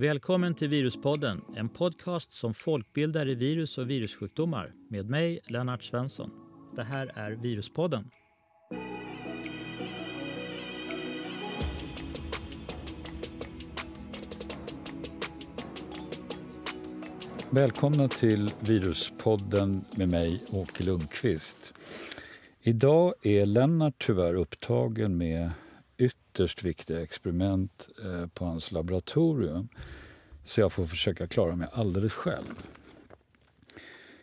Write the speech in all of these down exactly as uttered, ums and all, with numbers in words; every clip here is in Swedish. Välkommen till Viruspodden, en podcast som folkbildar i virus och virussjukdomar med mig, Lennart Svensson. Det här är Viruspodden. Välkomna till Viruspodden med mig, Åke Lundqvist. Idag är Lennart tyvärr upptagen med ytterst viktiga experiment på hans laboratorium, så jag får försöka klara mig alldeles själv.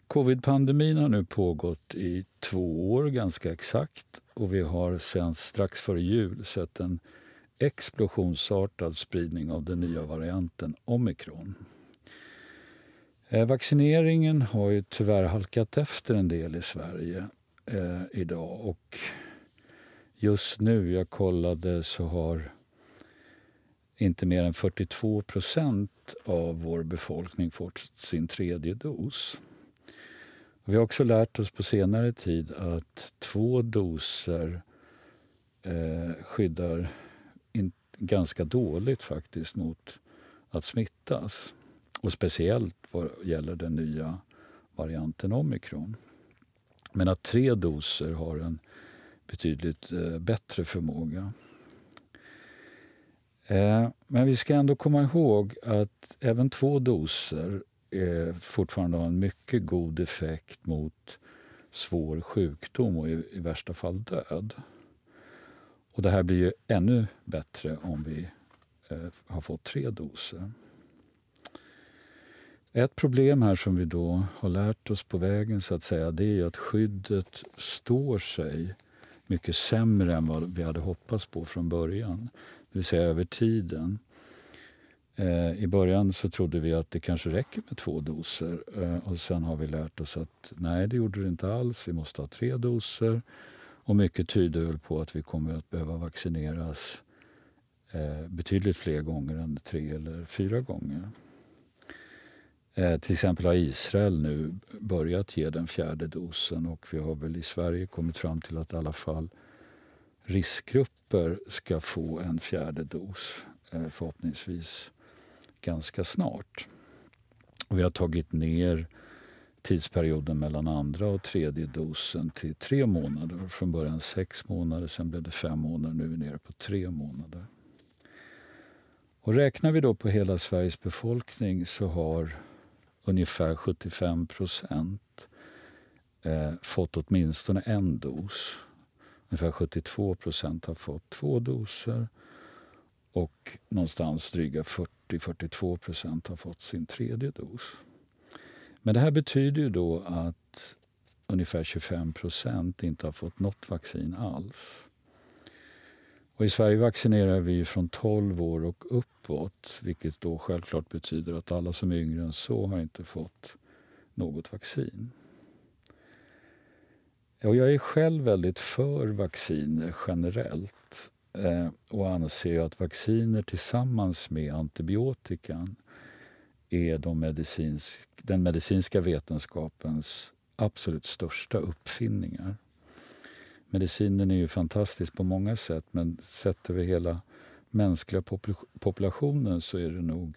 Covid-pandemin har nu pågått i två år ganska exakt, och vi har sedan strax före jul sett en explosionsartad spridning av den nya varianten Omikron. Vaccineringen har ju tyvärr halkat efter en del i Sverige eh, idag, och just nu jag kollade så har inte mer än fyrtiotvå procent av vår befolkning fått sin tredje dos. Och vi har också lärt oss på senare tid att två doser eh, skyddar in, ganska dåligt faktiskt mot att smittas. Och speciellt vad gäller den nya varianten Omikron. Men att tre doser har en betydligt bättre förmåga. Men vi ska ändå komma ihåg att även två doser fortfarande har en mycket god effekt mot svår sjukdom och i värsta fall död. Och det här blir ju ännu bättre om vi har fått tre doser. Ett problem här som vi då har lärt oss på vägen så att säga, det är att skyddet står sig mycket sämre än vad vi hade hoppats på från början. Det vill säga över tiden. Eh, I början så trodde vi att det kanske räcker med två doser. Eh, och sen har vi lärt oss att nej, det gjorde det inte alls. Vi måste ha tre doser. Och mycket tyder väl på att vi kommer att behöva vaccineras eh, betydligt fler gånger än tre eller fyra gånger. Till exempel har Israel nu börjat ge den fjärde dosen, och vi har väl i Sverige kommit fram till att i alla fall riskgrupper ska få en fjärde dos förhoppningsvis ganska snart. Och vi har tagit ner tidsperioden mellan andra och tredje dosen till tre månader. Från början sex månader, sen blev det fem månader, nu är vi nere på tre månader. Och räknar vi då på hela Sveriges befolkning så har ungefär sjuttiofem procent eh, fått åtminstone en dos. Ungefär sjuttiotvå procent har fått två doser. Och någonstans dryga fyrtio till fyrtiotvå procent har fått sin tredje dos. Men det här betyder ju då att ungefär tjugofem procent inte har fått något vaccin alls. Och i Sverige vaccinerar vi från tolv år och uppåt, vilket då självklart betyder att alla som är yngre än så har inte fått något vaccin. Och jag är själv väldigt för vacciner generellt och anser att vacciner tillsammans med antibiotikan är de medicinsk, den medicinska vetenskapens absolut största uppfinningar. Medicinen är ju fantastisk på många sätt, men sett över hela mänskliga populationen så är det nog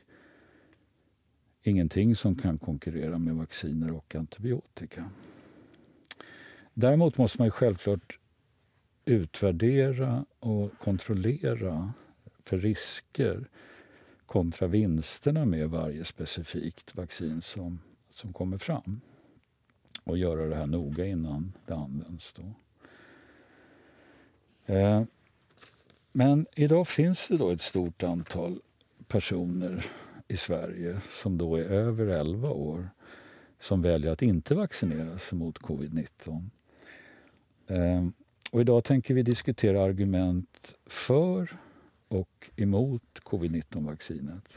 ingenting som kan konkurrera med vacciner och antibiotika. Däremot måste man ju självklart utvärdera och kontrollera för risker kontra vinsterna med varje specifikt vaccin som, som kommer fram. Och göra det här noga innan det används då. Men idag finns det då ett stort antal personer i Sverige som då är över elva år som väljer att inte vaccineras mot covid nitton. Och idag tänker vi diskutera argument för och emot covid nitton-vaccinet.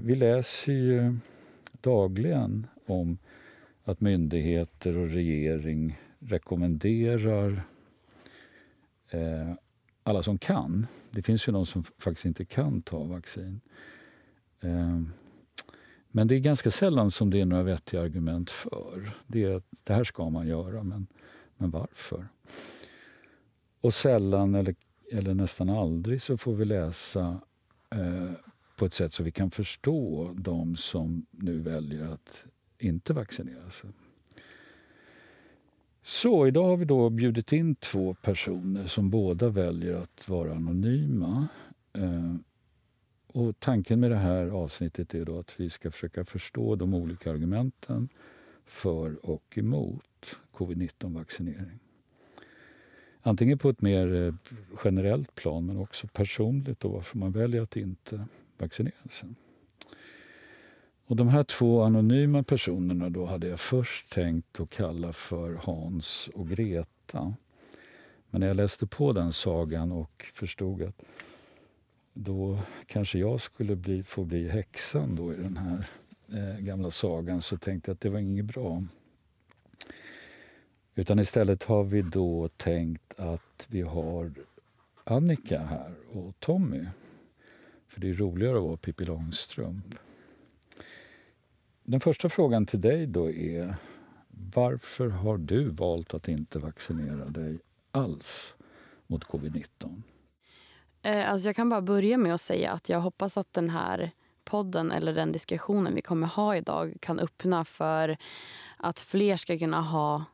Vi läser ju dagligen om att myndigheter och regering rekommenderar alla som kan. Det finns ju någon som faktiskt inte kan ta vaccin. Men det är ganska sällan som det är några vettiga argument för. Det är att det här ska man göra, men, men varför? Och sällan eller, eller nästan aldrig så får vi läsa på ett sätt så vi kan förstå de som nu väljer att inte vaccinera sig. Så idag har vi då bjudit in två personer som båda väljer att vara anonyma. Eh, och tanken med det här avsnittet är då att vi ska försöka förstå de olika argumenten för och emot covid nitton-vaccinering. Antingen på ett mer generellt plan men också personligt och varför man väljer att inte vaccinera sig. Och de här två anonyma personerna då hade jag först tänkt att kalla för Hans och Greta. Men när jag läste på den sagan och förstod att då kanske jag skulle bli, få bli häxan då i den här eh, gamla sagan, så tänkte jag att det var inget bra. Utan istället har vi då tänkt att vi har Annika här och Tommy. För det är roligare att vara Pippi Långstrump. Den första frågan till dig då är, varför har du valt att inte vaccinera dig alls mot covid nitton? Alltså jag kan bara börja med att säga att jag hoppas att den här podden eller den diskussionen vi kommer ha idag kan öppna för att fler ska kunna ha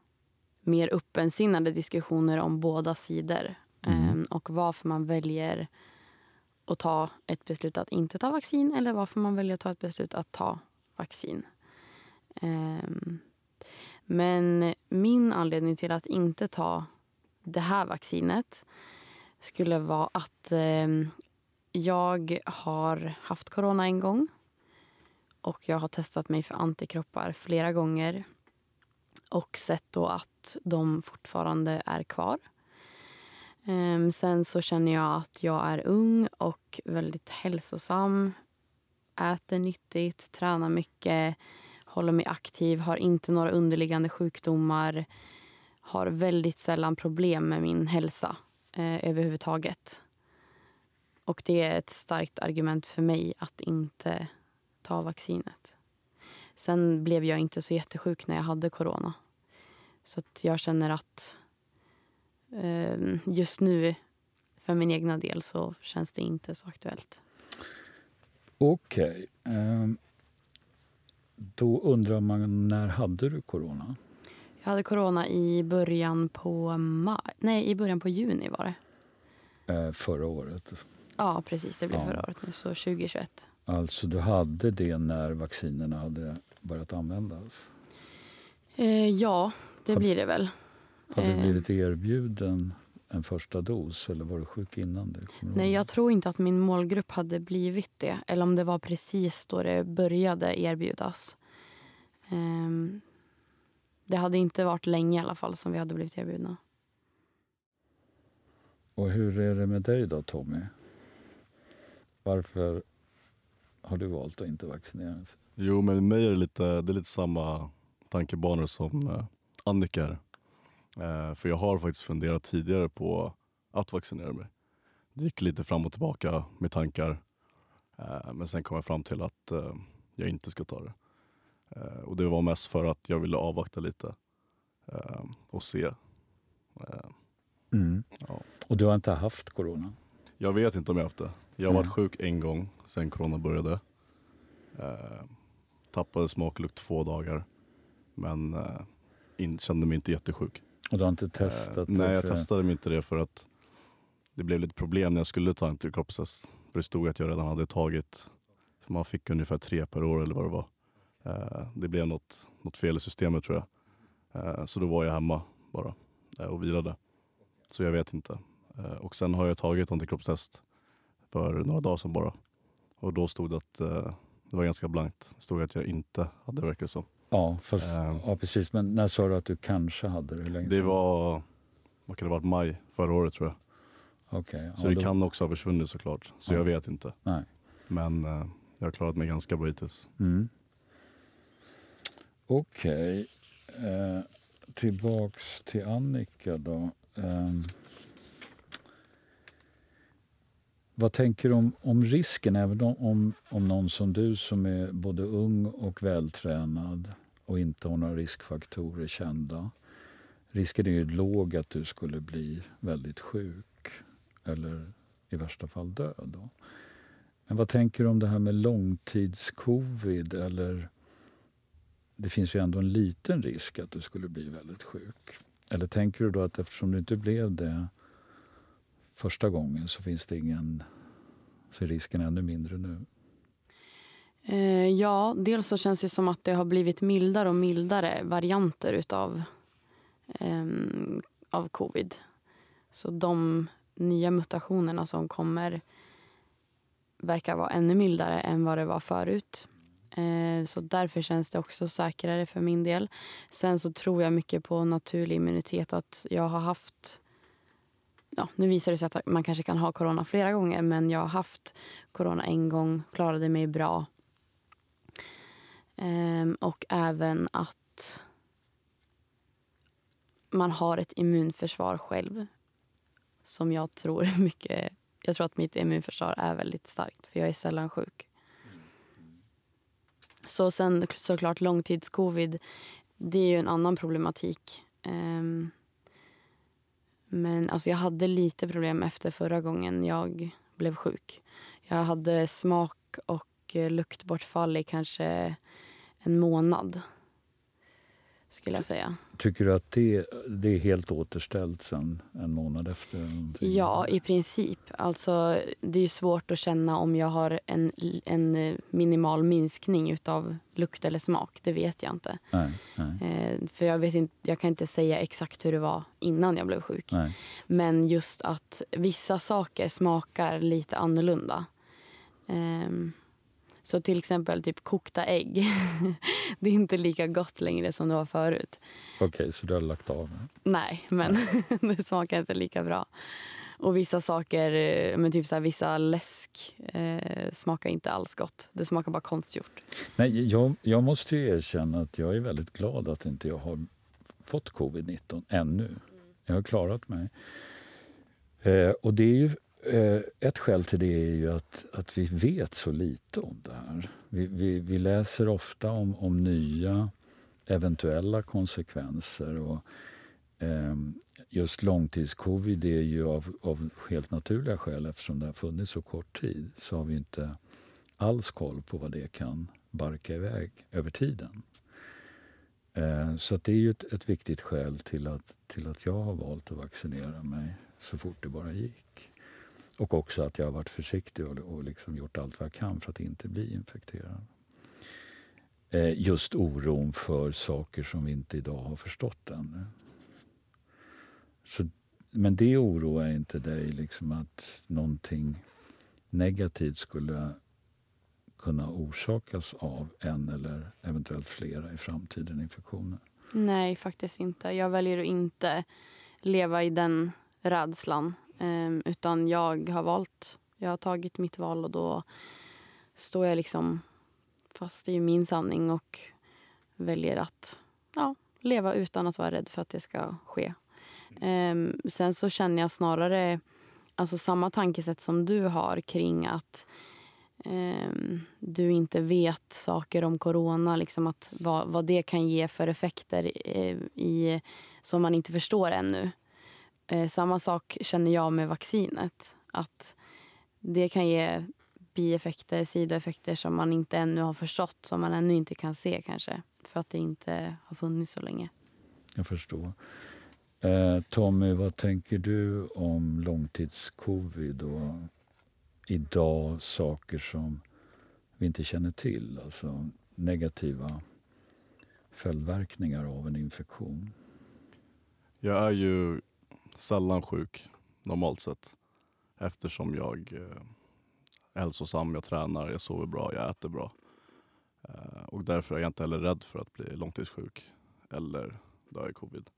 mer öppensinnade diskussioner om båda sidor. Mm. Och varför man väljer att ta ett beslut att inte ta vaccin eller varför man väljer att ta ett beslut att ta vaccin. Men min anledning till att inte ta det här vaccinet skulle vara att jag har haft corona en gång och jag har testat mig för antikroppar flera gånger och sett då att de fortfarande är kvar. Sen så känner jag att jag är ung och väldigt hälsosam, äter nyttigt, tränar mycket, håller mig aktiv, har inte några underliggande sjukdomar, har väldigt sällan problem med min hälsa eh, överhuvudtaget. Och det är ett starkt argument för mig att inte ta vaccinet. Sen blev jag inte så jättesjuk när jag hade corona. Så att jag känner att eh, just nu för min egna del så känns det inte så aktuellt. Okej, okay. Då undrar man, när hade du corona? Jag hade corona i början på maj, nej i början på juni var det. Förra året? Ja, precis, det blev ja. förra året nu, så tjugohundratjugoett. Alltså du hade det när vaccinerna hade börjat användas? Eh, ja, det hade, blir det väl. Hade du blivit erbjuden en första dos eller var du sjuk innan det? Nej, jag tror inte att min målgrupp hade blivit det. Eller om det var precis då det började erbjudas. Um, det hade inte varit länge i alla fall som vi hade blivit erbjudna. Och hur är det med dig då, Tommy? Varför har du valt att inte vaccinera sig? Jo, men mig är det lite, det är lite samma tankebanor som Annika är. För jag har faktiskt funderat tidigare på att vaccinera mig. Det gick lite fram och tillbaka med tankar. Men sen kom jag fram till att jag inte ska ta det. Och det var mest för att jag ville avvakta lite. Och se. Mm. Ja. Och du har inte haft corona? Jag vet inte om jag haft det. Jag har varit mm. sjuk en gång sen corona började. Tappade smaklukt två dagar. Men in, kände mig inte jättesjuk. Och du har inte testat eh, det? Nej, jag för... testade mig inte det för att det blev lite problem när jag skulle ta antikroppstest. Det stod att jag redan hade tagit, man fick ungefär tre per år eller vad det var. Eh, det blev något, något fel i systemet tror jag. Eh, så då var jag hemma bara eh, och vilade. Så jag vet inte. Eh, och sen har jag tagit antikroppstest för några dagar sedan bara. Och då stod det att eh, det var ganska blankt. Det stod att jag inte hade verkat som. Ja, fast, um, ja, precis. Men när sa du att du kanske hade det? Hur länge det var, vad kan det ha varit, maj förra året tror jag. Okay, ja, så det då... kan också ha försvunnit såklart. Så ja. jag vet inte. Nej. Men uh, jag har klarat mig ganska bra hittills. Mm. Okej. Okay. Uh, tillbaks till Annika då. Um, Vad tänker du om, om risken, även om, om någon som du som är både ung och vältränad och inte har några riskfaktorer kända? Risken är ju låg att du skulle bli väldigt sjuk eller i värsta fall dö då. Men vad tänker du om det här med långtidscovid? Eller, det finns ju ändå en liten risk att du skulle bli väldigt sjuk. Eller tänker du då att eftersom du inte blev det första gången så finns det ingen, så är risken ännu mindre nu? Eh, ja, dels så känns det som att det har blivit mildare och mildare varianter utav eh, av covid. Så de nya mutationerna som kommer verkar vara ännu mildare än vad det var förut. Eh, så därför känns det också säkrare för min del. Sen så tror jag mycket på naturlig immunitet, att jag har haft... Ja, nu visar det sig att man kanske kan ha corona flera gånger, men jag har haft corona en gång, klarade mig bra. Ehm, och även att man har ett immunförsvar själv som jag tror mycket, jag tror att mitt immunförsvar är väldigt starkt, för jag är sällan sjuk. Så sen såklart långtidscovid, det är ju en annan problematik. Ehm, Men alltså jag hade lite problem efter förra gången jag blev sjuk. Jag hade smak och luktbortfall i kanske en månad, skulle jag säga. Tycker du att det, det är helt återställt sen en månad efter? Någonting? Ja, i princip. Alltså, det är ju svårt att känna om jag har en, en minimal minskning utav lukt eller smak. Det vet jag inte. Nej, nej. Eh, för jag, vet inte, jag kan inte säga exakt hur det var innan jag blev sjuk. Nej. Men just att vissa saker smakar lite annorlunda. Eh, Så till exempel typ kokta ägg. Det är inte lika gott längre som det var förut. Okej, okay, så du har lagt av? Nej, men Nej. Det smakar inte lika bra. Och vissa saker, men typ så här, vissa läsk eh, smakar inte alls gott. Det smakar bara konstgjort. Nej, jag, jag måste ju erkänna att jag är väldigt glad att inte jag har fått covid nitton ännu. Mm. Jag har klarat mig. Eh, och det är ju... Ett skäl till det är ju att, att vi vet så lite om det här. Vi, vi, vi läser ofta om, om nya eventuella konsekvenser. Och, eh, just långtidscovid är ju av, av helt naturliga skäl, eftersom det har funnits så kort tid, så har vi inte alls koll på vad det kan barka iväg över tiden. Eh, så att det är ju ett, ett viktigt skäl till att, till att jag har valt att vaccinera mig så fort det bara gick. Och också att jag har varit försiktig och, och liksom gjort allt vad jag kan för att inte bli infekterad. Eh, just oron för saker som vi inte idag har förstått ännu. Så, men det oroar inte dig liksom att någonting negativt skulle kunna orsakas av en eller eventuellt flera i framtiden infektioner? Nej, faktiskt inte. Jag väljer att inte leva i den rädslan. Um, utan jag har valt, jag har tagit mitt val, och då står jag liksom fast i min sanning och väljer att ja, leva utan att vara rädd för att det ska ske. Um, sen så känner jag snarare alltså samma tankesätt som du har kring att um, du inte vet saker om corona, liksom att vad, vad det kan ge för effekter i, i, som man inte förstår ännu. Samma sak känner jag med vaccinet. Att det kan ge bieffekter, sidoeffekter som man inte ännu har förstått. Som man ännu inte kan se kanske. För att det inte har funnits så länge. Jag förstår. Eh, Tommy, vad tänker du om långtidscovid? Och idag saker som vi inte känner till. Alltså negativa följdverkningar av en infektion. Jag är ju... sällan sjuk, normalt sett. Eftersom jag eh, är hälsosam, jag tränar, jag sover bra, jag äter bra. Eh, och därför är jag inte heller rädd för att bli långtidssjuk eller dö i covid.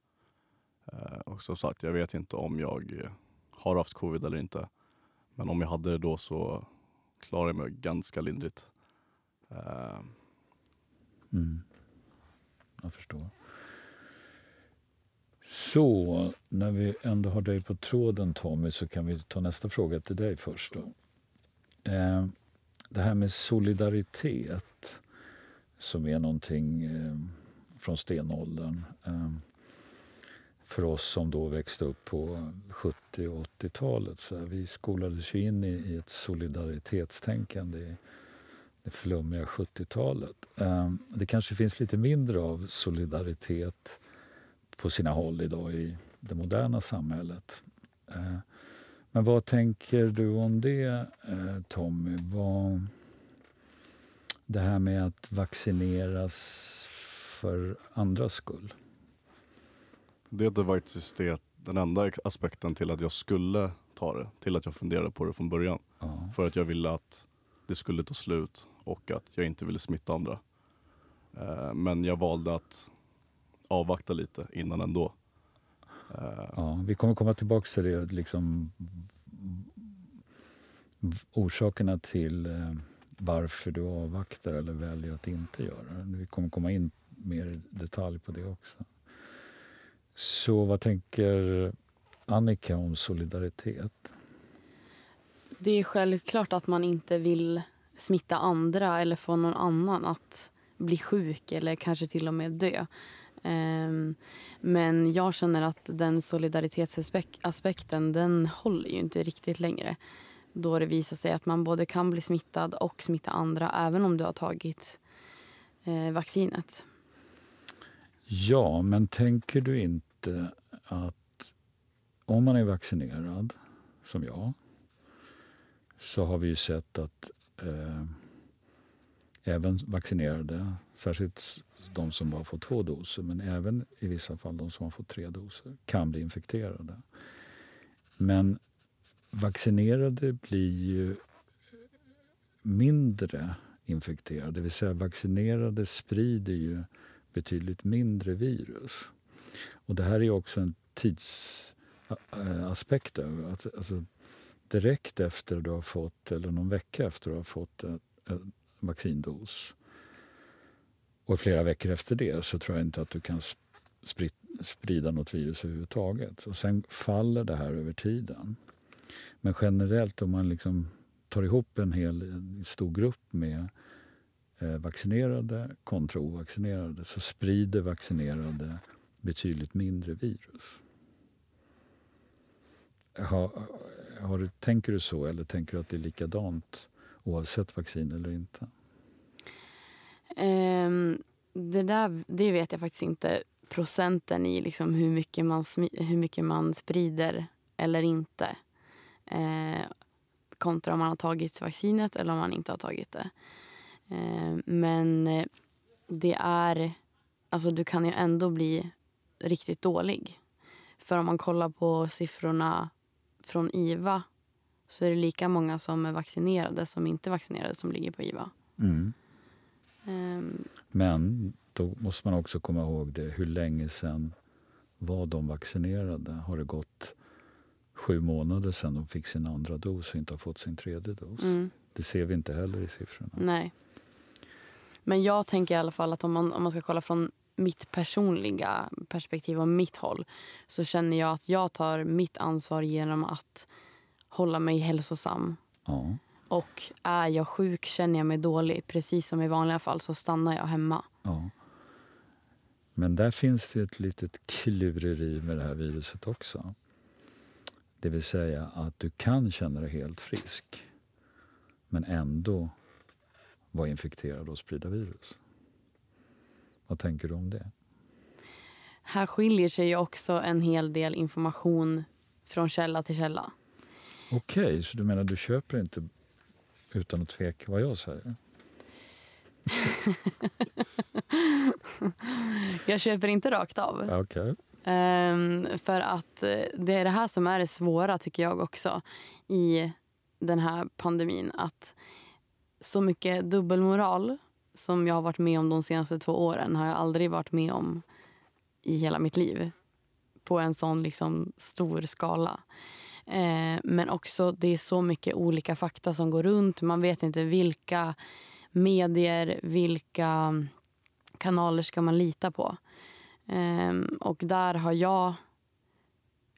Eh, och som sagt, jag vet inte om jag har haft covid eller inte. Men om jag hade det då så klarar jag mig ganska lindrigt. Eh. Mm. Jag förstår. Så, när vi ändå har dig på tråden, Tommy, så kan vi ta nästa fråga till dig först då. Eh, det här med solidaritet, som är någonting eh, från stenåldern. Eh, för oss som då växte upp på sjuttio- och åttiotalet. Så vi skolades ju in i ett solidaritetstänkande i det flummiga sjuttiotalet. Det kanske finns lite mindre av solidaritet på sina håll idag i det moderna samhället. Men vad tänker du om det, Tommy? Vad, det här med att vaccineras för andras skull? Det hade faktiskt det, den enda aspekten till att jag skulle ta det. Till att jag funderade på det från början. Ja. För att jag ville att det skulle ta slut och att jag inte ville smitta andra. Men jag valde att avvakta lite innan ändå. Ja, vi kommer komma tillbaka till det, liksom orsakerna till varför du avvaktar eller väljer att inte göra. Vi kommer komma in mer i detalj på det också. Så vad tänker Annika om solidaritet? Det är självklart att man inte vill smitta andra eller få någon annan att bli sjuk eller kanske till och med dö. Men jag känner att den solidaritetsaspekten, den håller ju inte riktigt längre. Då det visar sig att man både kan bli smittad och smitta andra även om du har tagit vaccinet. Ja, men tänker du inte att om man är vaccinerad, som jag, så har vi ju sett att eh, även vaccinerade, särskilt de som bara får två doser, men även i vissa fall de som har fått tre doser, kan bli infekterade. Men vaccinerade blir ju mindre infekterade, det vill säga vaccinerade sprider ju betydligt mindre virus. Och det här är också en tidsaspekt över att, alltså, direkt efter du har fått, eller någon vecka efter du har fått en, en vaccindos och flera veckor efter det, så tror jag inte att du kan sprida, sprida något virus överhuvudtaget. Och sen faller det här över tiden. Men generellt om man liksom tar ihop en hel en stor grupp med vaccinerade kontra ovaccinerade, så sprider vaccinerade betydligt mindre virus. Har, har du, tänker du så, eller tänker du att det är likadant oavsett vaccin eller inte? Um, det där, det vet jag faktiskt inte procenten i, liksom hur mycket man, hur mycket man sprider eller inte. Uh, kontra om man har tagit vaccinet eller om man inte har tagit det. Men det är, alltså du kan ju ändå bli riktigt dålig. För om man kollar på siffrorna från I V A, så är det lika många som är vaccinerade som inte vaccinerade som ligger på I V A. Mm. Um, Men då måste man också komma ihåg det, hur länge sedan var de vaccinerade? Har det gått sju månader sedan de fick sin andra dos och inte har fått sin tredje dos? Mm. Det ser vi inte heller i siffrorna. Nej. Men jag tänker i alla fall att om man, om man ska kolla från mitt personliga perspektiv och mitt håll, så känner jag att jag tar mitt ansvar genom att hålla mig hälsosam. Ja. Och är jag sjuk, känner jag mig dålig, precis som i vanliga fall, så stannar jag hemma. Ja. Men där finns det ju ett litet klureri med det här viruset också. Det vill säga att du kan känna dig helt frisk, men ändå var infekterad och sprida virus. Vad tänker du om det? Här skiljer sig ju också en hel del information från källa till källa. Okej, okay, så du menar du köper inte utan att tveka vad jag säger? Jag köper inte rakt av. Okej. Okay. Um, för att det är det här som är det svåra, tycker jag också, i den här pandemin, att så mycket dubbelmoral som jag har varit med om de senaste två åren har jag aldrig varit med om i hela mitt liv på en sån liksom stor skala. Eh, men också det är så mycket olika fakta som går runt. Man vet inte vilka medier, vilka kanaler ska man lita på. Eh, och där har jag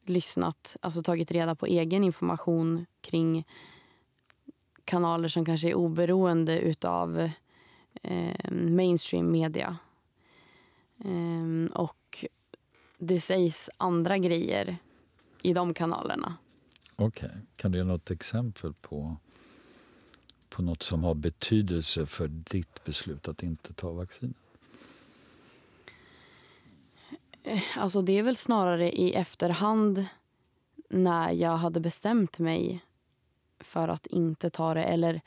lyssnat, alltså tagit reda på egen information kring kanaler som kanske är oberoende utav eh, mainstream media. Eh, och det sägs andra grejer i de kanalerna. Okej, okay. Kan du ge något exempel på, på något som har betydelse för ditt beslut att inte ta vaccin? Alltså det är väl snarare i efterhand när jag hade bestämt mig för att inte ta det. Eller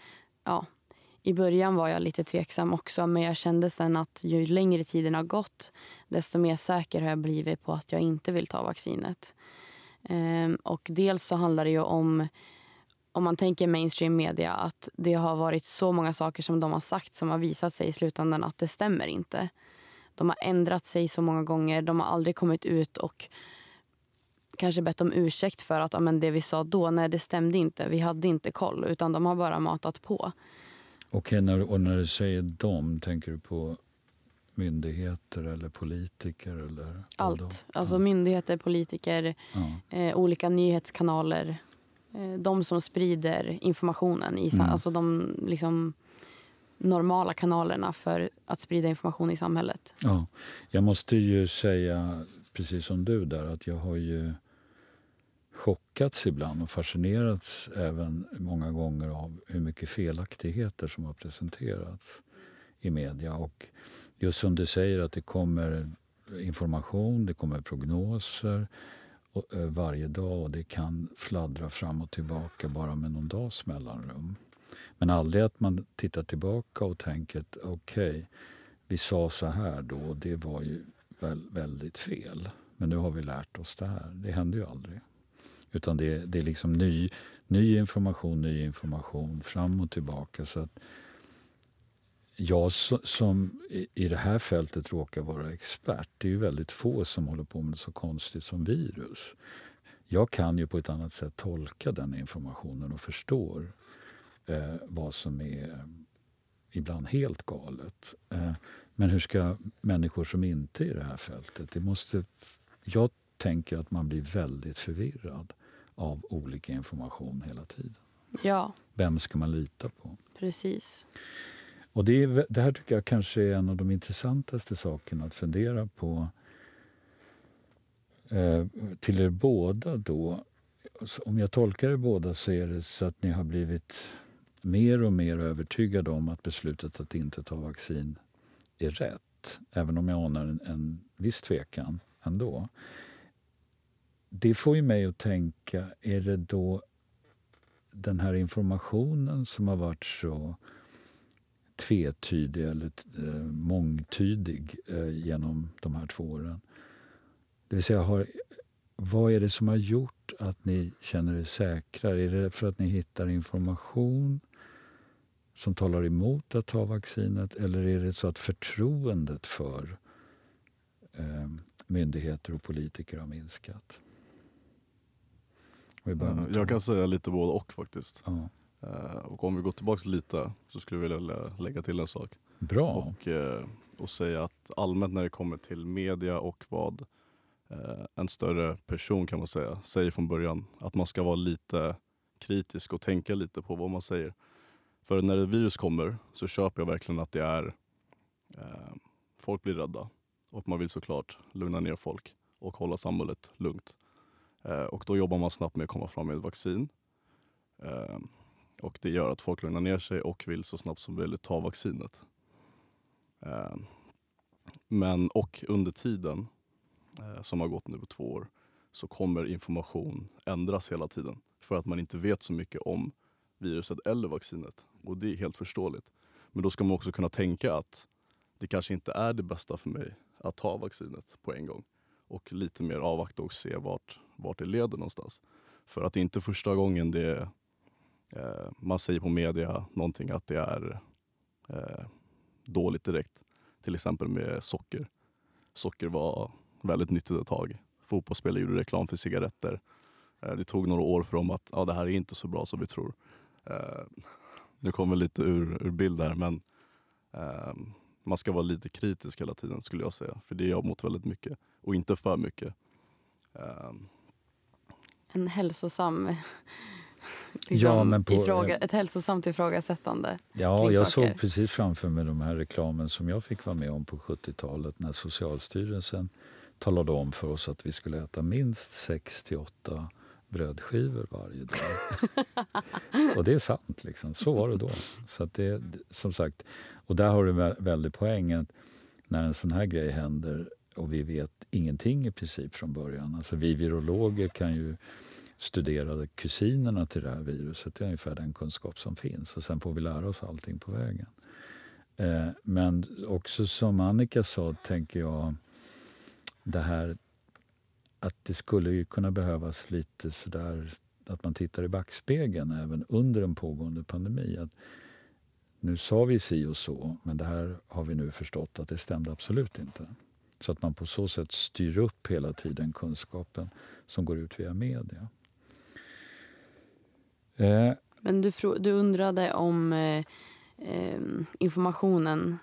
ja, i början var jag lite tveksam också, men jag kände sen att ju längre tiden har gått desto mer säker har jag blivit på att jag inte vill ta vaccinet. Ehm, och dels så handlar det ju om, om man tänker mainstream media, att det har varit så många saker som de har sagt som har visat sig i slutändan att det stämmer inte. De har ändrat sig så många gånger. De har aldrig kommit ut och kanske bett om ursäkt för att ja, men det vi sa då, nej det stämde inte. Vi hade inte koll, utan de har bara matat på. Okej, när, och när du säger dem, tänker du på myndigheter eller politiker? Eller allt. Alltså ja. Myndigheter, politiker, ja. eh, olika nyhetskanaler. Eh, de som sprider informationen. I, mm. Alltså de liksom... normala kanalerna för att sprida information i samhället. Ja, jag måste ju säga, precis som du där, att jag har ju chockats ibland och fascinerats även många gånger av hur mycket felaktigheter som har presenterats i media. Och just som du säger, att det kommer information, det kommer prognoser varje dag och det kan fladdra fram och tillbaka bara med någon dags mellanrum. Men aldrig att man tittar tillbaka och tänker att okej, okay, vi sa så här då och det var ju väl, väldigt fel. Men nu har vi lärt oss det här. Det händer ju aldrig. Utan det, det är liksom ny, ny information, ny information fram och tillbaka. Så att jag som i, i det här fältet råkar vara expert, det är ju väldigt få som håller på med så konstigt som virus. Jag kan ju på ett annat sätt tolka den informationen och förstår Eh, vad som är ibland helt galet. Eh, men hur ska människor som inte är i det här fältet? Det måste, jag tänker att man blir väldigt förvirrad av olika information hela tiden. Ja. Vem ska man lita på? Precis. Och det, är, det här tycker jag kanske är en av de intressantaste sakerna att fundera på. Eh, till er båda då. Om jag tolkar er båda så är det så att ni har blivit mer och mer övertygad om att beslutet att inte ta vaccin är rätt. Även om jag anar en, en viss tvekan ändå. Det får ju mig att tänka, är det då den här informationen som har varit så tvetydig eller eh, mångtydig eh, genom de här två åren? Det vill säga, har, vad är det som har gjort att ni känner er säkrare? Är det för att ni hittar information som talar emot att ta vaccinet? Eller är det så att förtroendet för eh, myndigheter och politiker har minskat? Jag kan säga lite både och faktiskt. Ja. Eh, och om vi går tillbaka lite så skulle jag vilja lägga till en sak. Bra. Och, eh, och säga att allmänt när det kommer till media och vad en större person kan man säga säger från början, att man ska vara lite kritisk och tänka lite på vad man säger. För när ett virus kommer så köper jag verkligen att det är eh, folk blir rädda och man vill såklart lugna ner folk och hålla samhället lugnt. Eh, och då jobbar man snabbt med att komma fram med ett vaccin. Eh, och det gör att folk lugnar ner sig och vill så snabbt som möjligt ta vaccinet. Eh, men och under tiden som har gått nu på två år så kommer information ändras hela tiden för att man inte vet så mycket om viruset eller vaccinet, och det är helt förståeligt. Men då ska man också kunna tänka att det kanske inte är det bästa för mig att ta vaccinet på en gång och lite mer avvakta och se vart, vart det leder någonstans. För att det är inte första gången det eh, man säger på media någonting att det är eh, dåligt direkt. Till exempel med socker. Socker var väldigt nyttigt ett tag. Fotbollsspelare gjorde reklam för cigaretter. Det tog några år för dem att ja, det här är inte så bra som vi tror. Eh, nu kommer lite ur, ur bild här, men eh, man ska vara lite kritisk hela tiden skulle jag säga. För det är jag mot väldigt mycket. Och inte för mycket. Eh. En hälsosam liksom, ja, men på, ifråga, ett hälsosamt ifrågasättande. Ja, jag saker. Såg precis framför mig de här reklamen som jag fick vara med om på sjuttiotalet när Socialstyrelsen talade om för oss att vi skulle äta minst sex till åtta brödskivor varje dag. Och det är sant liksom. Så var det då. Så att det, som sagt, och där har du väldigt poäng att när en sån här grej händer och vi vet ingenting i princip från början. Alltså vi virologer kan ju studera kusinerna till det här viruset. Det är ungefär den kunskap som finns. Och sen får vi lära oss allting på vägen. Eh, men också som Annika sa, tänker jag det här att det skulle ju kunna behövas lite sådär att man tittar i backspegeln även under en pågående pandemi. Att nu sa vi si och så, men det här har vi nu förstått att det stämde absolut inte. Så att man på så sätt styr upp hela tiden kunskapen som går ut via media. Eh. Men du, du undrade om eh, eh, informationen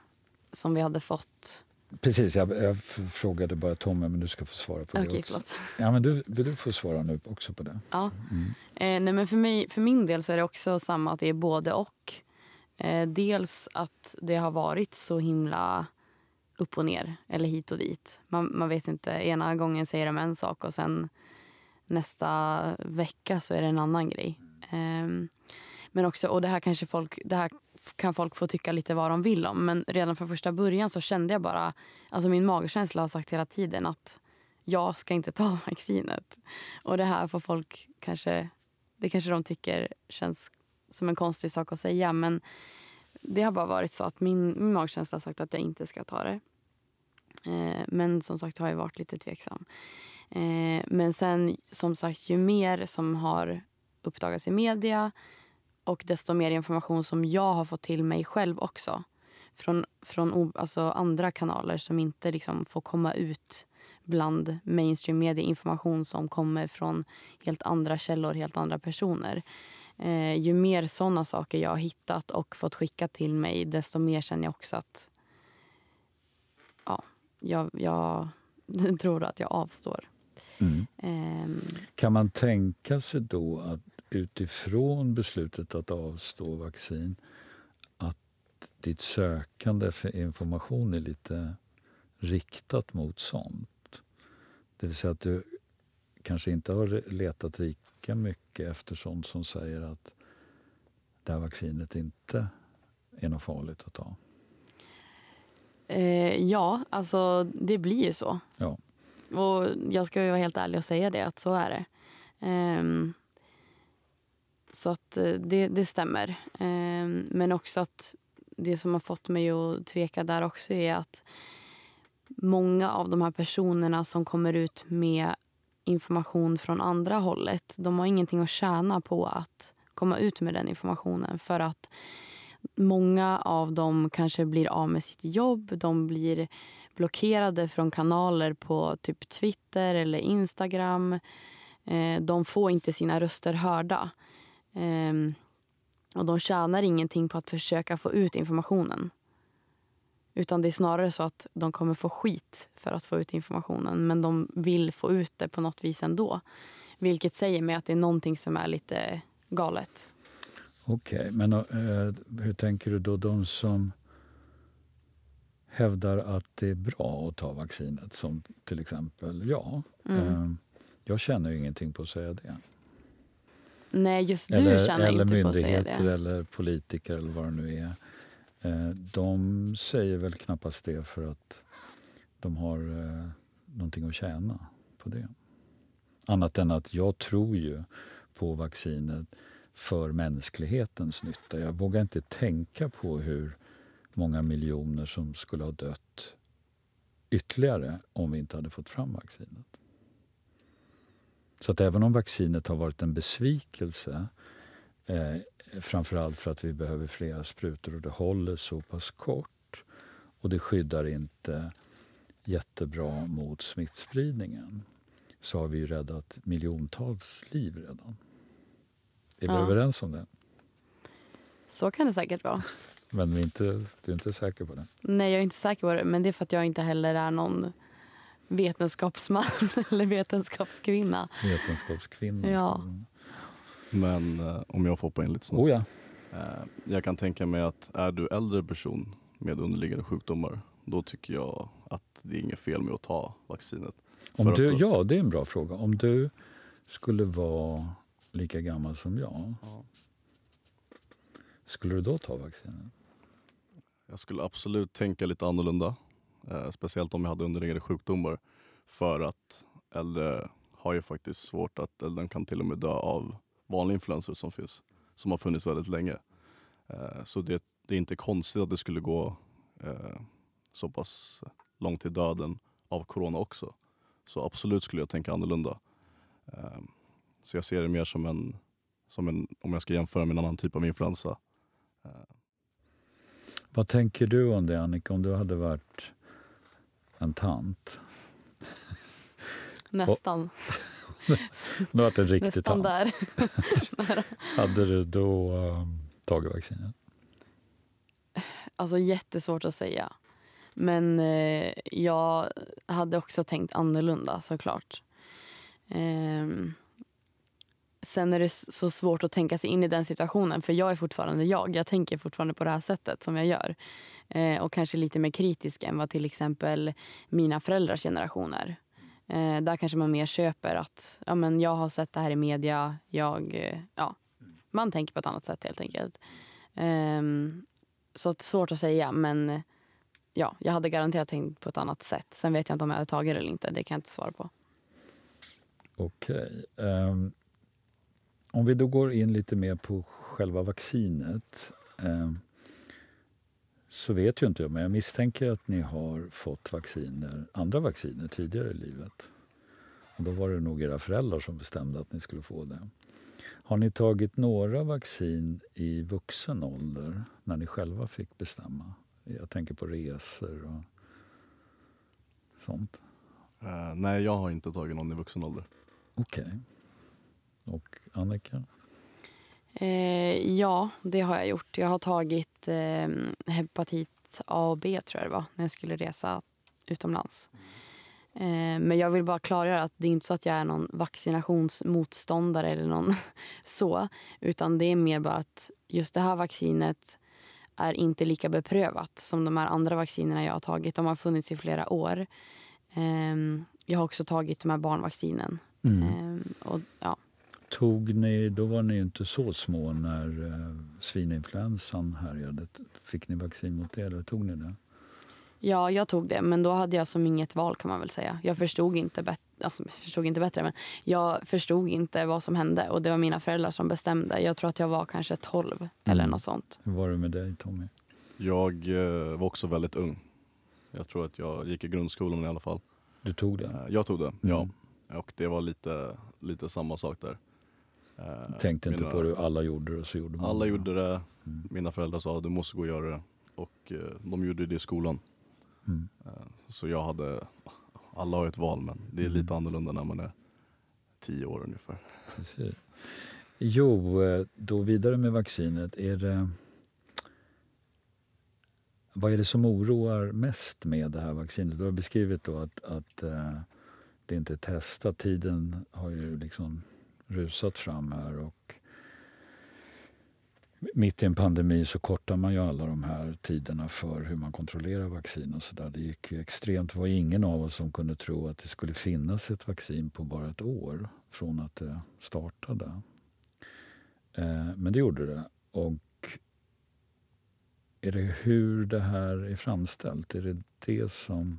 som vi hade fått. Precis, jag, jag frågade bara Tommy, men du ska få svara på okay, det också. Klart. Ja, men du, du får svara nu också på det. Ja, mm. eh, nej, men för, mig, för min del så är det också samma att det är både och. Eh, dels att det har varit så himla upp och ner, eller hit och dit. Man, man vet inte, ena gången säger de en sak och sen nästa vecka så är det en annan grej. Um, men också, och det här kanske folk, det här kan folk få tycka lite vad de vill om, men redan från första början så kände jag bara, alltså min magkänsla har sagt hela tiden att jag ska inte ta vaccinet. Och det här får folk kanske, det kanske de tycker känns som en konstig sak att säga, men det har bara varit så att min, min magkänsla har sagt att jag inte ska ta det. Eh, men som sagt har jag varit lite tveksam. Eh, men sen som sagt ju mer som har uppdagats i media och desto mer information som jag har fått till mig själv också. Från, från alltså andra kanaler som inte liksom får komma ut bland mainstream media, information som kommer från helt andra källor, helt andra personer. Eh, ju mer sådana saker jag har hittat och fått skicka till mig, desto mer känner jag också att ja, jag, jag tror att jag avstår. Mm. Eh, kan man tänka sig då att utifrån beslutet att avstå vaccin att ditt sökande för information är lite riktat mot sånt? Det vill säga att du kanske inte har letat lika mycket efter sånt som säger att det här vaccinet inte är något farligt att ta. Eh, ja, alltså det blir ju så. Ja. Och jag ska ju vara helt ärlig och säga det, att så är det. Eh, så att det, det stämmer. Eh, men också att det som har fått mig att tveka där också är att många av de här personerna som kommer ut med information från andra hållet, de har ingenting att tjäna på att komma ut med den informationen, för att många av dem kanske blir av med sitt jobb, de blir blockerade från kanaler på typ Twitter eller Instagram, de får inte sina röster hörda och de tjänar ingenting på att försöka få ut informationen, utan det är snarare så att de kommer få skit för att få ut informationen, men de vill få ut det på något vis ändå. Vilket säger mig att det är någonting som är lite galet. Okej, okay, men eh, hur tänker du då de som hävdar att det är bra att ta vaccinet, som till exempel jag? Mm. Eh, jag känner ju ingenting på att säga det. Nej, just du eller, känner eller inte på att säga det. Eller myndigheter eller politiker eller vad det nu är. De säger väl knappast det för att de har eh, någonting att tjäna på det. Annat än att jag tror ju på vaccinet för mänsklighetens nytta. Jag vågar inte tänka på hur många miljoner som skulle ha dött ytterligare om vi inte hade fått fram vaccinet. Så att även om vaccinet har varit en besvikelse, eh, framförallt för att vi behöver flera sprutor och det håller så pass kort och det skyddar inte jättebra mot smittspridningen, så har vi ju räddat miljontals liv redan. Är vi ja. överens om det? Så kan det säkert vara. Men du är, inte, du är inte säker på det? Nej, jag är inte säker på det, men det är för att jag inte heller är någon vetenskapsman eller vetenskapskvinna. Vetenskapskvinna. Ja. Men eh, om jag får på en lite snabbt. Oh ja. eh, jag kan tänka mig att är du äldre person med underliggande sjukdomar, då tycker jag att det är inget fel med att ta vaccinet. Om du, ja, det är en bra fråga. Om du skulle vara lika gammal som jag, ja. Skulle du då ta vaccinen? Jag skulle absolut tänka lite annorlunda. Eh, speciellt om jag hade underliggande sjukdomar. För att äldre har ju faktiskt svårt att, eller den kan till och med dö av vanliga influenser som finns. Som har funnits väldigt länge. Eh, så det, det är inte konstigt att det skulle gå eh, så pass långt till döden av corona också. Så absolut skulle jag tänka annorlunda. Eh, så jag ser det mer som en, som en, om jag ska jämföra med en annan typ av influensa. Eh. Vad tänker du om det, Annika, om du hade varit en tant? Nästan. Nu har det en riktig Nästan tant. Där. Hade du då um, tagit vaccinen? Alltså jättesvårt att säga. Men eh, jag hade också tänkt annorlunda, såklart. Eh, sen är det så svårt att tänka sig in i den situationen. För jag är fortfarande jag. Jag tänker fortfarande på det här sättet som jag gör. Eh, och kanske lite mer kritisk än vad till exempel mina föräldrars generationer. Eh, där kanske man mer köper att ja, men jag har sett det här i media. Jag, ja, man tänker på ett annat sätt helt enkelt. Eh, så det är svårt att säga, men... Ja, jag hade garanterat tänkt på ett annat sätt. Sen vet jag inte om jag hade tagit det eller inte. Det kan jag inte svara på. Okej. Um, om vi då går in lite mer på själva vaccinet. Um, så vet ju inte jag, men jag misstänker att ni har fått vacciner, andra vacciner tidigare i livet. Och då var det nog era föräldrar som bestämde att ni skulle få det. Har ni tagit några vaccin i vuxen ålder när ni själva fick bestämma? Jag tänker på resor och sånt. Uh, nej, jag har inte tagit någon i vuxen ålder. Okej. Okay. Och Annika? Uh, ja, det har jag gjort. Jag har tagit uh, hepatit A och B, tror jag det var, när jag skulle resa utomlands. Uh, men jag vill bara klargöra att det är inte så att jag är någon vaccinationsmotståndare eller någon så. Utan det är mer bara att just det här vaccinet är inte lika beprövat som de här andra vaccinerna jag har tagit. De har funnits i flera år. Jag har också tagit de här barnvaccinen. Mm. Och, ja. Tog ni, då var ni inte så små när svininfluensan härjade. Fick ni vaccin mot det eller tog ni det? Ja, jag tog det. Men då hade jag som inget val, kan man väl säga. Jag förstod inte, bet- alltså, förstod inte bättre, men jag förstod inte vad som hände. Och det var mina föräldrar som bestämde. Jag tror att jag var kanske tolv mm. eller något sånt. Hur var det med dig, Tommy? Jag eh, var också väldigt ung. Jag tror att jag gick i grundskolan i alla fall. Du tog det? Eh, jag tog det, mm. ja. Och det var lite, lite samma sak där. Eh, Tänkte mina, inte på det. Alla gjorde det, så gjorde man. Alla gjorde det. Mm. Mina föräldrar sa, du måste gå och göra det. Och eh, de gjorde det i skolan. Mm. Så jag hade, alla har ett val, men det är lite mm. annorlunda när man är tio år ungefär. Precis. Jo, då vidare med vaccinet. Är det, vad är det som oroar mest med det här vaccinet? Du har beskrivit då att, att det inte är testat. Tiden har ju liksom rusat fram här och mitt i en pandemi så kortar man ju alla de här tiderna för hur man kontrollerar vaccin och sådär. Det gick ju extremt. Det var ingen av oss som kunde tro att det skulle finnas ett vaccin på bara ett år från att det startade. Eh, men det gjorde det. Och är det hur det här är framställt? Är det det som...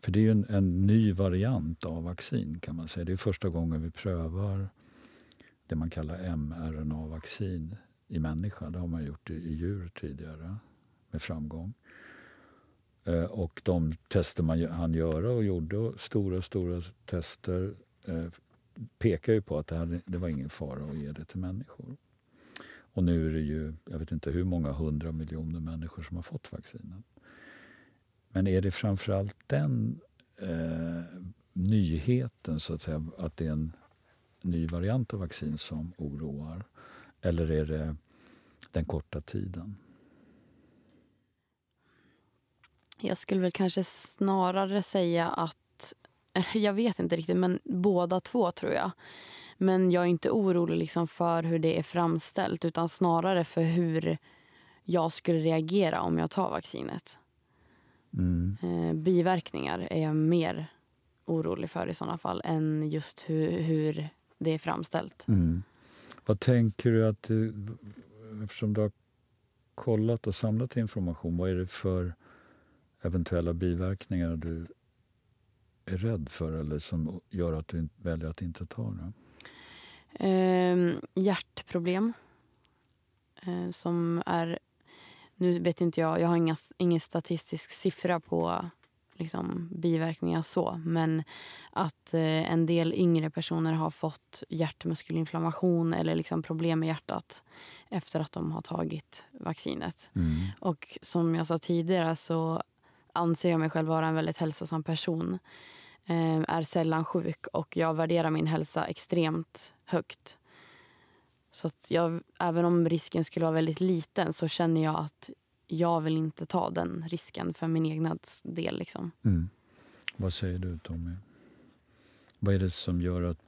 För det är ju en, en ny variant av vaccin, kan man säga. Det är första gången vi prövar det man kallar mRNA-vaccin i människa. Det har man gjort i, i djur tidigare med framgång. Eh, och de tester man hann göra och gjorde, stora, stora tester, eh, pekar ju på att det, här, det var ingen fara att ge det till människor. Och nu är det ju, jag vet inte hur många hundra miljoner människor som har fått vaccinen. Men är det framförallt den eh, nyheten, så att säga, att det är en ny variant av vaccin som oroar, eller är det den korta tiden? Jag skulle väl kanske snarare säga att, jag vet inte riktigt, men båda två tror jag. Men jag är inte orolig liksom för hur det är framställt, utan snarare för hur jag skulle reagera om jag tar vaccinet. Mm. Biverkningar är jag mer orolig för i sådana fall än just hur, hur det är framställt. Mm. Vad tänker du att, eftersom du har kollat och samlat information, vad är det för eventuella biverkningar du är rädd för eller som gör att du väljer att inte ta det? Eh, hjärtproblem eh, som är, nu vet inte jag, jag har inga, ingen statistisk siffra på liksom biverkningar så, men att eh, en del yngre personer har fått hjärtmuskelinflammation eller liksom problem med hjärtat efter att de har tagit vaccinet. Mm. Och som jag sa tidigare så anser jag mig själv vara en väldigt hälsosam person, eh, är sällan sjuk och jag värderar min hälsa extremt högt. Så att jag, även om risken skulle vara väldigt liten, så känner jag att jag vill inte ta den risken för min egna del. Liksom. Mm. Vad säger du, Tommy? Vad är det som gör att...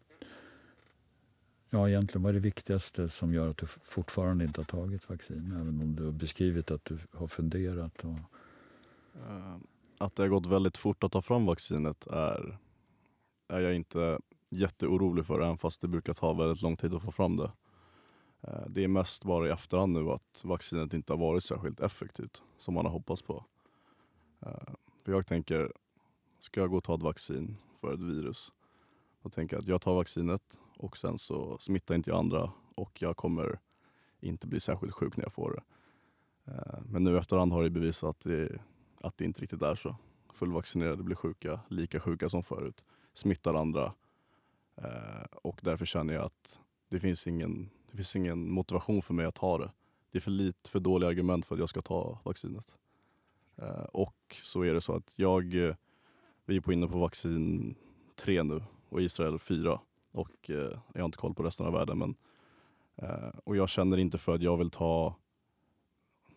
Ja, egentligen, vad är det viktigaste som gör att du fortfarande inte har tagit vaccin? Även om du har beskrivit att du har funderat. Och... Att det har gått väldigt fort att ta fram vaccinet är, är jag inte jätteorolig för, även fast det brukar ta väldigt lång tid att få fram det. Det är mest bara i efterhand nu att vaccinet inte har varit särskilt effektivt som man har hoppats på. För jag tänker, ska jag gå och ta ett vaccin för ett virus? Då tänker jag att jag tar vaccinet och sen så smittar inte jag andra och jag kommer inte bli särskilt sjuk när jag får det. Men nu efterhand har det bevisat att det, att det inte riktigt är så. Fullvaccinerade blir sjuka, lika sjuka som förut. Smittar andra och därför känner jag att det finns ingen... Det finns ingen motivation för mig att ta det. Det är för lite, för dåliga argument för att jag ska ta vaccinet. Eh, och så är det så att jag, vi är på inne på vaccin tre nu och Israel fyra. Och eh, jag har inte koll på resten av världen. Men, eh, och jag känner inte för att jag vill ta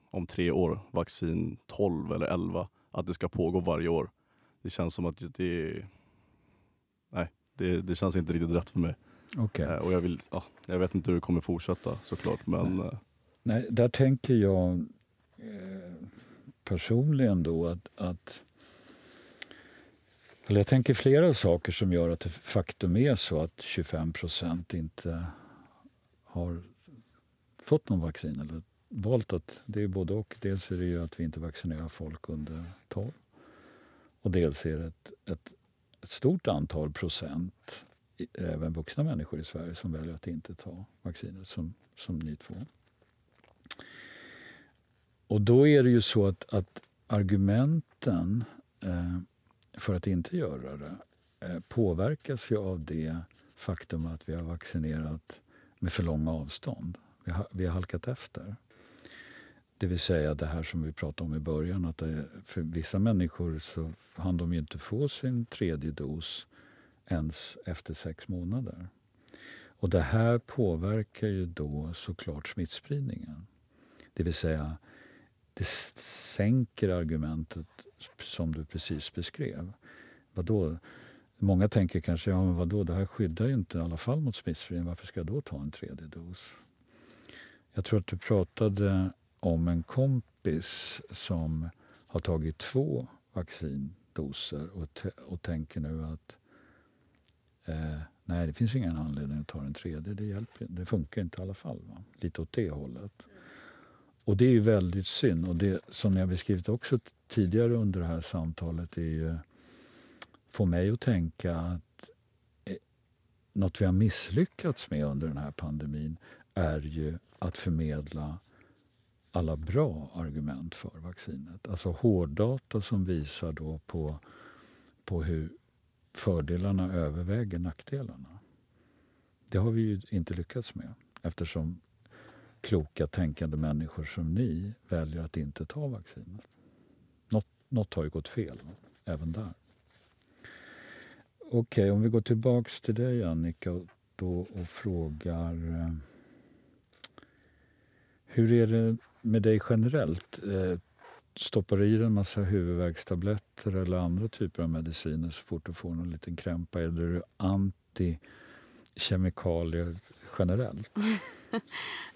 om tre år vaccin tolv eller elva. Att det ska pågå varje år. Det känns som att det nej, det, det känns inte riktigt rätt för mig. Okay. Och jag, vill, ja, jag vet inte hur det kommer fortsätta såklart. Men... Nej. Nej, där tänker jag eh, personligen då att, att eller jag tänker flera saker som gör att det faktum är så att tjugofem procent inte har fått någon vaccin eller valt att det är både och. Dels är det ju att vi inte vaccinerar folk under tolv och dels är det ett, ett, ett stort antal procent även vuxna människor i Sverige som väljer att inte ta vaccinet som, som ni två. Och då är det ju så att, att argumenten eh, för att inte göra det eh, påverkas ju av det faktum att vi har vaccinerat med för långa avstånd. Vi har, vi har halkat efter. Det vill säga det här som vi pratade om i början, att det, för vissa människor så hann de ju inte få sin tredje dos ens efter sex månader. Och det här påverkar ju då såklart smittspridningen. Det vill säga, det sänker argumentet som du precis beskrev. Vadå? Många tänker kanske, ja men vadå, det här skyddar ju inte i alla fall mot smittspridning. Varför ska jag då ta en tredje dos? Jag tror att du pratade om en kompis som har tagit två vaccindoser och, t- och tänker nu att Eh, nej, det finns ingen anledning att ta en tredje. Det hjälper, det funkar inte i alla fall. Va? Lite åt det hållet. Och det är ju väldigt synd. Och det som jag beskrivit också tidigare under det här samtalet är ju får mig att tänka att eh, något vi har misslyckats med under den här pandemin är ju att förmedla alla bra argument för vaccinet. Alltså hårddata som visar då på, på hur fördelarna överväger nackdelarna. Det har vi ju inte lyckats med. Eftersom kloka, tänkande människor som ni väljer att inte ta vaccinet. Något, något har ju gått fel. Även där. Okej, okay, om vi går tillbaks till dig Annika. Och, då, och frågar. Hur är det med dig generellt? Stoppar i en massa huvudvärkstabletter eller andra typer av mediciner så fort du får någon liten krämpa? Eller är du antikemikalier generellt?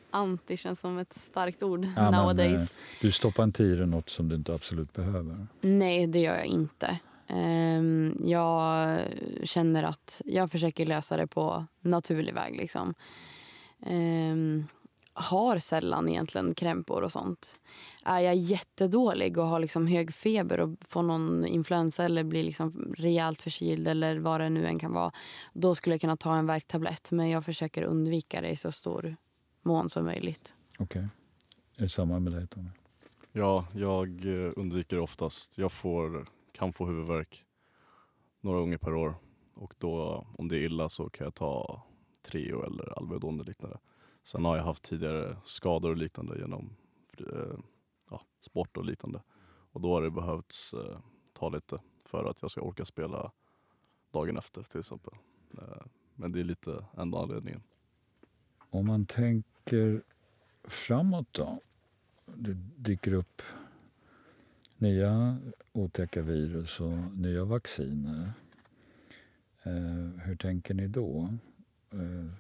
Anti känns som ett starkt ord ja, nowadays. Men, du stoppar inte i dig något som du inte absolut behöver? Nej, det gör jag inte. Jag känner att jag försöker lösa det på naturlig väg liksom. Har sällan egentligen krämpor och sånt. Är jag jättedålig och har liksom hög feber och får någon influensa eller blir liksom rejält förkyld eller vad det nu än kan vara, då skulle jag kunna ta en värktablett, men jag försöker undvika det i så stor mån som möjligt. Okej. Okay. Är det samma med dig, Tommy? Ja, jag undviker det oftast. Jag får, kan få huvudvärk några gånger per år, och då om det är illa så kan jag ta Treo eller Alvedon eller liknande. Sen har jag haft tidigare skador och liknande genom ja, sport och liknande. Och då har det behövts eh, ta lite för att jag ska orka spela dagen efter till exempel. Eh, men det är lite enda anledningen. Om man tänker framåt då. Det dyker upp nya otäcka virus och nya vacciner. Eh, hur tänker ni då? Eh,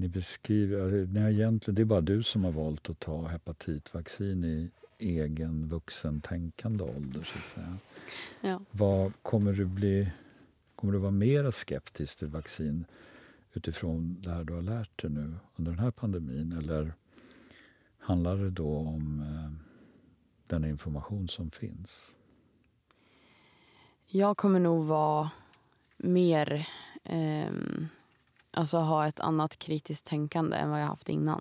Ni beskriver, nej, egentligen, det är bara du som har valt att ta hepatitvaccin i egen vuxentänkande ålder så att säga. Ja. Vad kommer du bli, kommer du vara mer skeptisk till vaccin utifrån det här du har lärt dig nu under den här pandemin, eller handlar det då om eh, den information som finns? Jag kommer nog vara mer ehm... alltså ha ett annat kritiskt tänkande än vad jag haft innan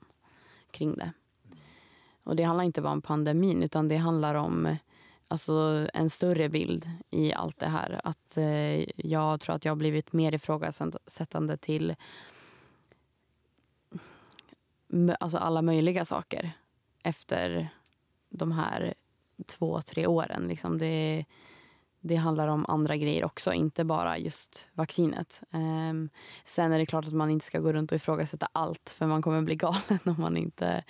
kring det. Och det handlar inte bara om pandemin, utan det handlar om alltså, en större bild i allt det här. Att eh, jag tror att jag har blivit mer ifrågasättande till alltså, alla möjliga saker efter de här två, tre åren. Liksom det, det handlar om andra grejer också, inte bara just vaccinet. Um, sen är det klart att man inte ska gå runt och ifrågasätta allt, för man kommer bli galen om man inte,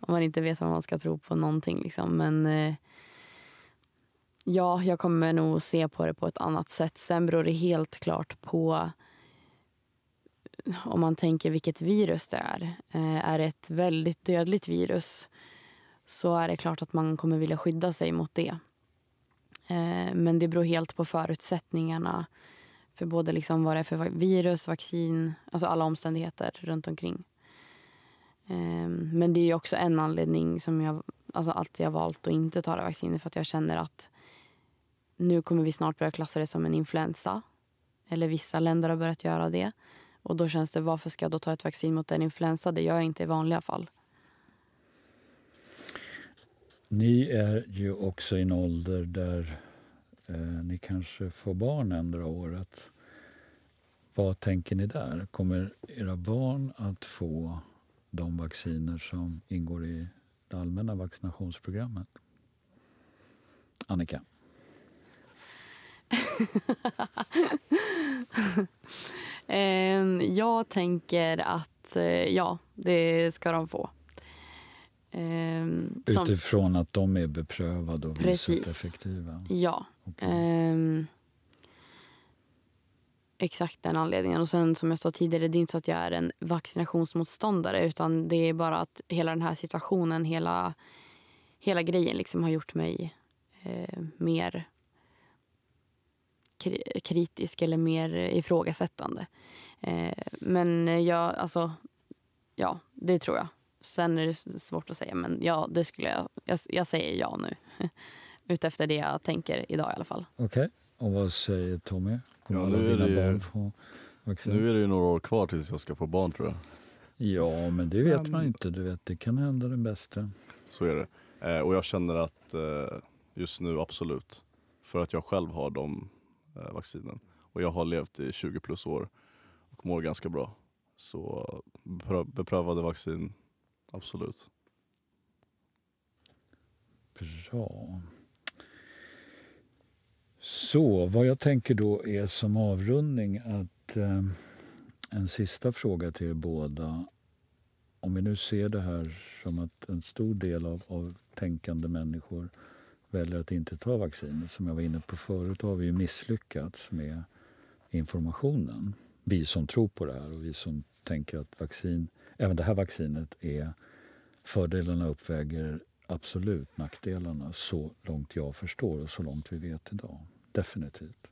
om man inte vet vad man ska tro på någonting. Liksom. Men uh, ja, jag kommer nog se på det på ett annat sätt. Sen beror det helt klart på om man tänker vilket virus det är. Uh, är det ett väldigt dödligt virus, så är det klart att man kommer vilja skydda sig mot det. Men det beror helt på förutsättningarna för både liksom vad det är för virus, vaccin, alltså alla omständigheter runt omkring. Men det är ju också en anledning som jag, alltså alltid jag valt att inte ta det vacciner, för att jag känner att nu kommer vi snart börja klassa det som en influensa, eller vissa länder har börjat göra det, och då känns det, varför ska jag då ta ett vaccin mot en influensa? Det gör jag inte i vanliga fall. Ni är ju också i en ålder där eh, ni kanske får barn ändra året. Vad tänker ni där? Kommer era barn att få de vacciner som ingår i det allmänna vaccinationsprogrammet? Annika? eh, jag tänker att eh, ja, det ska de få. Ehm, som, utifrån att de är beprövade och visat effektiva. Ja. Okay. ehm, Exakt den anledningen. Och sen som jag sa tidigare, det är inte så att jag är en vaccinationsmotståndare, utan det är bara att hela den här situationen, hela, hela grejen liksom har gjort mig eh, mer kri- kritisk eller mer ifrågasättande. eh, Men jag, alltså ja, det tror jag. Sen är det svårt att säga, men ja, det skulle jag, jag, jag säger ja nu. Utefter det jag tänker idag i alla fall. Okej, okay. Och vad säger Tommy? Kommer ja, nu, är dina det barn ju, få vaccin? Nu är det ju några år kvar tills jag ska få barn, tror jag. Ja, men det vet men, man inte. Du vet, det kan hända den bästa. Så är det. Eh, och jag känner att eh, just nu absolut. För att jag själv har de eh, vaccinen. Och jag har levt i tjugo plus år och mår ganska bra. Så beprö- beprövade vaccin... Absolut. Bra. Så vad jag tänker då är som avrundning att eh, en sista fråga till er båda. Om vi nu ser det här som att en stor del av, av tänkande människor väljer att inte ta vaccin. Som jag var inne på förut har vi ju misslyckats med informationen. Vi som tror på det här och vi som tänker att vaccin, även det här vaccinet är, fördelarna uppväger absolut nackdelarna så långt jag förstår och så långt vi vet idag. Definitivt.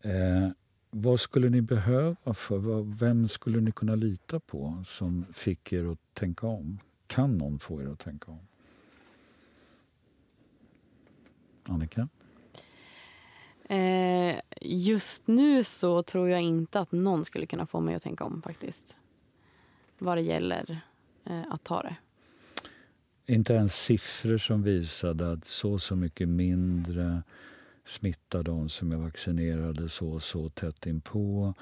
Eh, vad skulle ni behöva för? Vem skulle ni kunna lita på som fick er att tänka om? Kan någon få er att tänka om? Annika? Eh, just nu så tror jag inte att någon skulle kunna få mig att tänka om faktiskt. Vad det gäller eh, att ta det. Inte ens siffror som visade att så så mycket mindre smittar de som är vaccinerade så så tätt inpå.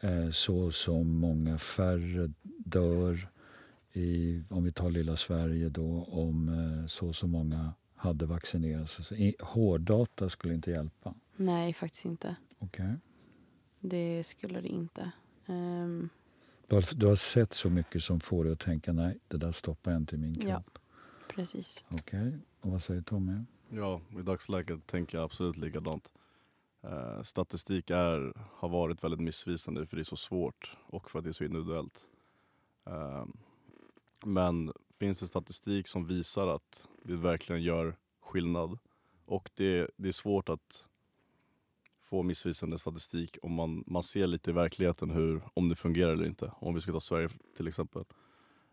Eh, så så många färre dör i, om vi tar lilla Sverige då, om eh, så så många hade vaccinerats. Hårddata skulle inte hjälpa. Nej, faktiskt inte. Okej. Okay. Det skulle det inte. Um... Du, har, du har sett så mycket som får dig att tänka, nej, det där stoppar jag inte i min kropp. Ja, precis. Okej, okay. Och vad säger Tommy? Ja, i dagsläget tänker jag absolut likadant. Eh, statistik är, har varit väldigt missvisande för det är så svårt och för att det är så individuellt. Eh, men finns det statistik som visar att det verkligen gör skillnad? Och det, det är svårt att få missvisande statistik om man, man ser lite i verkligheten hur, om det fungerar eller inte. Om vi ska ta Sverige till exempel.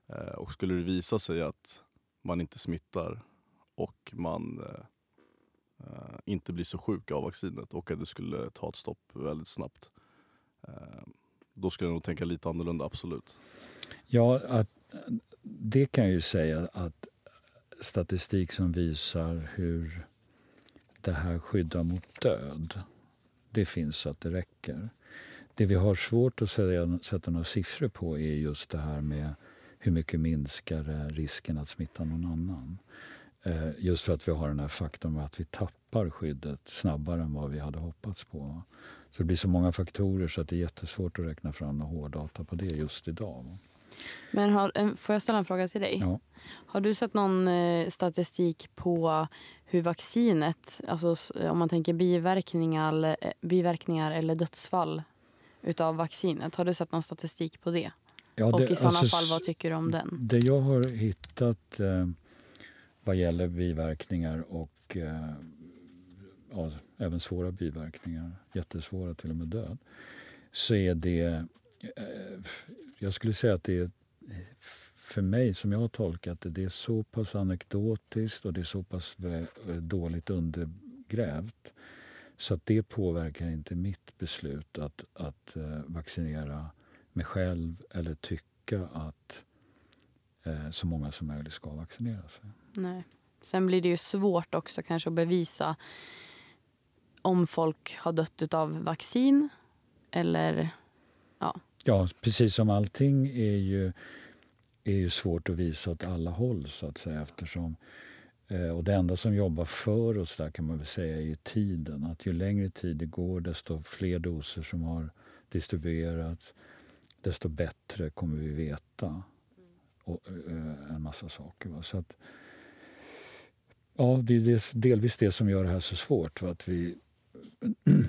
Eh, och skulle det visa sig att man inte smittar och man eh, inte blir så sjuk av vaccinet och att det skulle ta ett stopp väldigt snabbt. Eh, då skulle jag nog tänka lite annorlunda, absolut. Ja, att, det kan jag ju säga att statistik som visar hur det här skyddar mot död, det finns så att det räcker. Det vi har svårt att säga, sätta några siffror på är just det här med hur mycket minskar risken att smitta någon annan. Just för att vi har den här faktorn att vi tappar skyddet snabbare än vad vi hade hoppats på. Så det blir så många faktorer så att det är jättesvårt att räkna fram några hårddata på det just idag. Men har, får jag ställa en fråga till dig? Ja. Har du sett någon statistik på hur vaccinet, alltså om man tänker biverkningar, biverkningar eller dödsfall utav vaccinet, har du sett någon statistik på det? Ja, det och i sådana alltså, fall, vad tycker du om den? Det jag har hittat eh, vad gäller biverkningar och eh, ja, även svåra biverkningar, jättesvåra till och med död, så är det jag skulle säga att det är, för mig som jag har tolkat det, det är så pass anekdotiskt och det är så pass dåligt undergrävt så att det påverkar inte mitt beslut att, att vaccinera mig själv eller tycka att så många som möjligt ska vaccinera sig. Nej. Sen blir det ju svårt också kanske att bevisa om folk har dött av vaccin eller... Ja. Ja, precis som allting är ju, är ju svårt att visa åt alla håll så att säga. Eftersom, och det enda som jobbar för oss där kan man väl säga är ju tiden. Att ju längre tid det går desto fler doser som har distribuerats desto bättre kommer vi veta och, en massa saker. Va? Så att, ja, det är delvis det som gör det här så svårt. För att vi,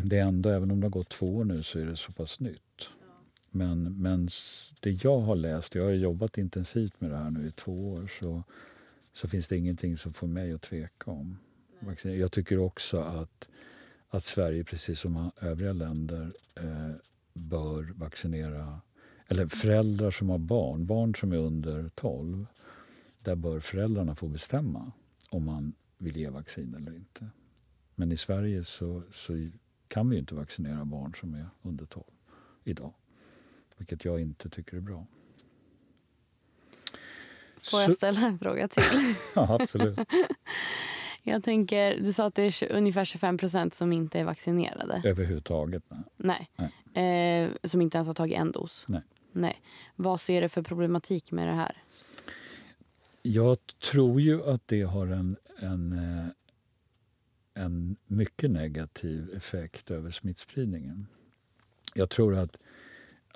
det enda, även om det har gått två år nu så är det så pass nytt. Men, men det jag har läst, jag har jobbat intensivt med det här nu i två år, så, så finns det ingenting som får mig att tveka om. Nej. Jag tycker också att, att Sverige, precis som övriga länder, eh, bör vaccinera, eller föräldrar som har barn, barn som är under tolv, där bör föräldrarna få bestämma om man vill ge vaccin eller inte. Men i Sverige så, så kan vi ju inte vaccinera barn som är under tolv idag. Vilket jag inte tycker är bra. Får jag ställa en fråga till? Ja, absolut. Jag tänker, du sa att det är ungefär tjugofem procent som inte är vaccinerade. Överhuvudtaget, nej. Nej. nej. Eh, som inte ens har tagit en dos. Nej. nej. Vad ser du för problematik med det här? Jag tror ju att det har en, en, en mycket negativ effekt över smittspridningen. Jag tror att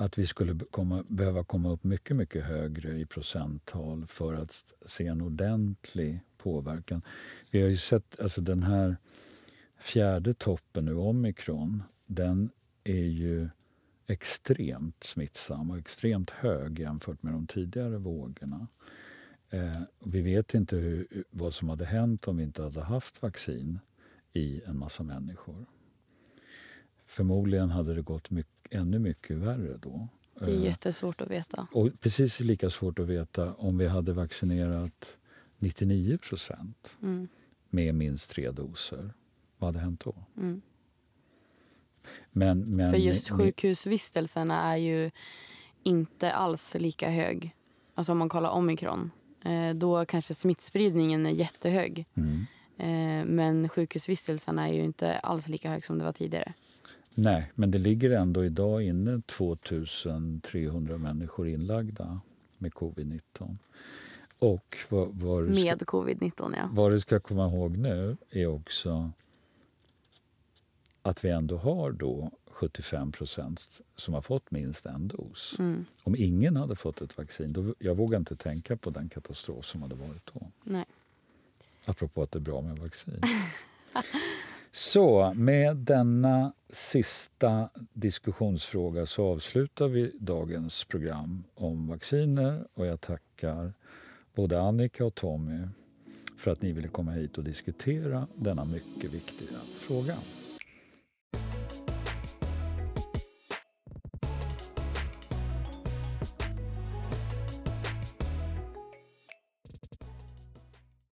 Att vi skulle komma, behöva komma upp mycket, mycket högre i procenttal för att se en ordentlig påverkan. Vi har ju sett, alltså den här fjärde toppen nu, Omikron, den är ju extremt smittsam och extremt hög jämfört med de tidigare vågorna. Eh, vi vet inte hur, vad som hade hänt om vi inte hade haft vaccin i en massa människor. Förmodligen hade det gått mycket, ännu mycket värre då. Det är jättesvårt att veta. Och precis lika svårt att veta om vi hade vaccinerat nittionio procent mm. med minst tre doser. Vad hade hänt då? Mm. Men, men, För just sjukhusvistelserna är ju inte alls lika hög. Alltså om man kollar omikron, då kanske smittspridningen är jättehög. Mm. Men sjukhusvistelserna är ju inte alls lika hög som det var tidigare. Nej, men det ligger ändå idag inne tvåtusen trehundra människor inlagda med covid nitton. Och vad, vad du ska, med covid nitton, ja. Vad du ska komma ihåg nu är också att vi ändå har då sjuttiofem procent som har fått minst en dos. Mm. Om ingen hade fått ett vaccin, då, jag vågar inte tänka på den katastrof som hade varit då. Nej. Apropå att det är bra med vaccin. Så med denna sista diskussionsfråga så avslutar vi dagens program om vacciner. Och jag tackar både Annika och Tommy för att ni ville komma hit och diskutera denna mycket viktiga fråga.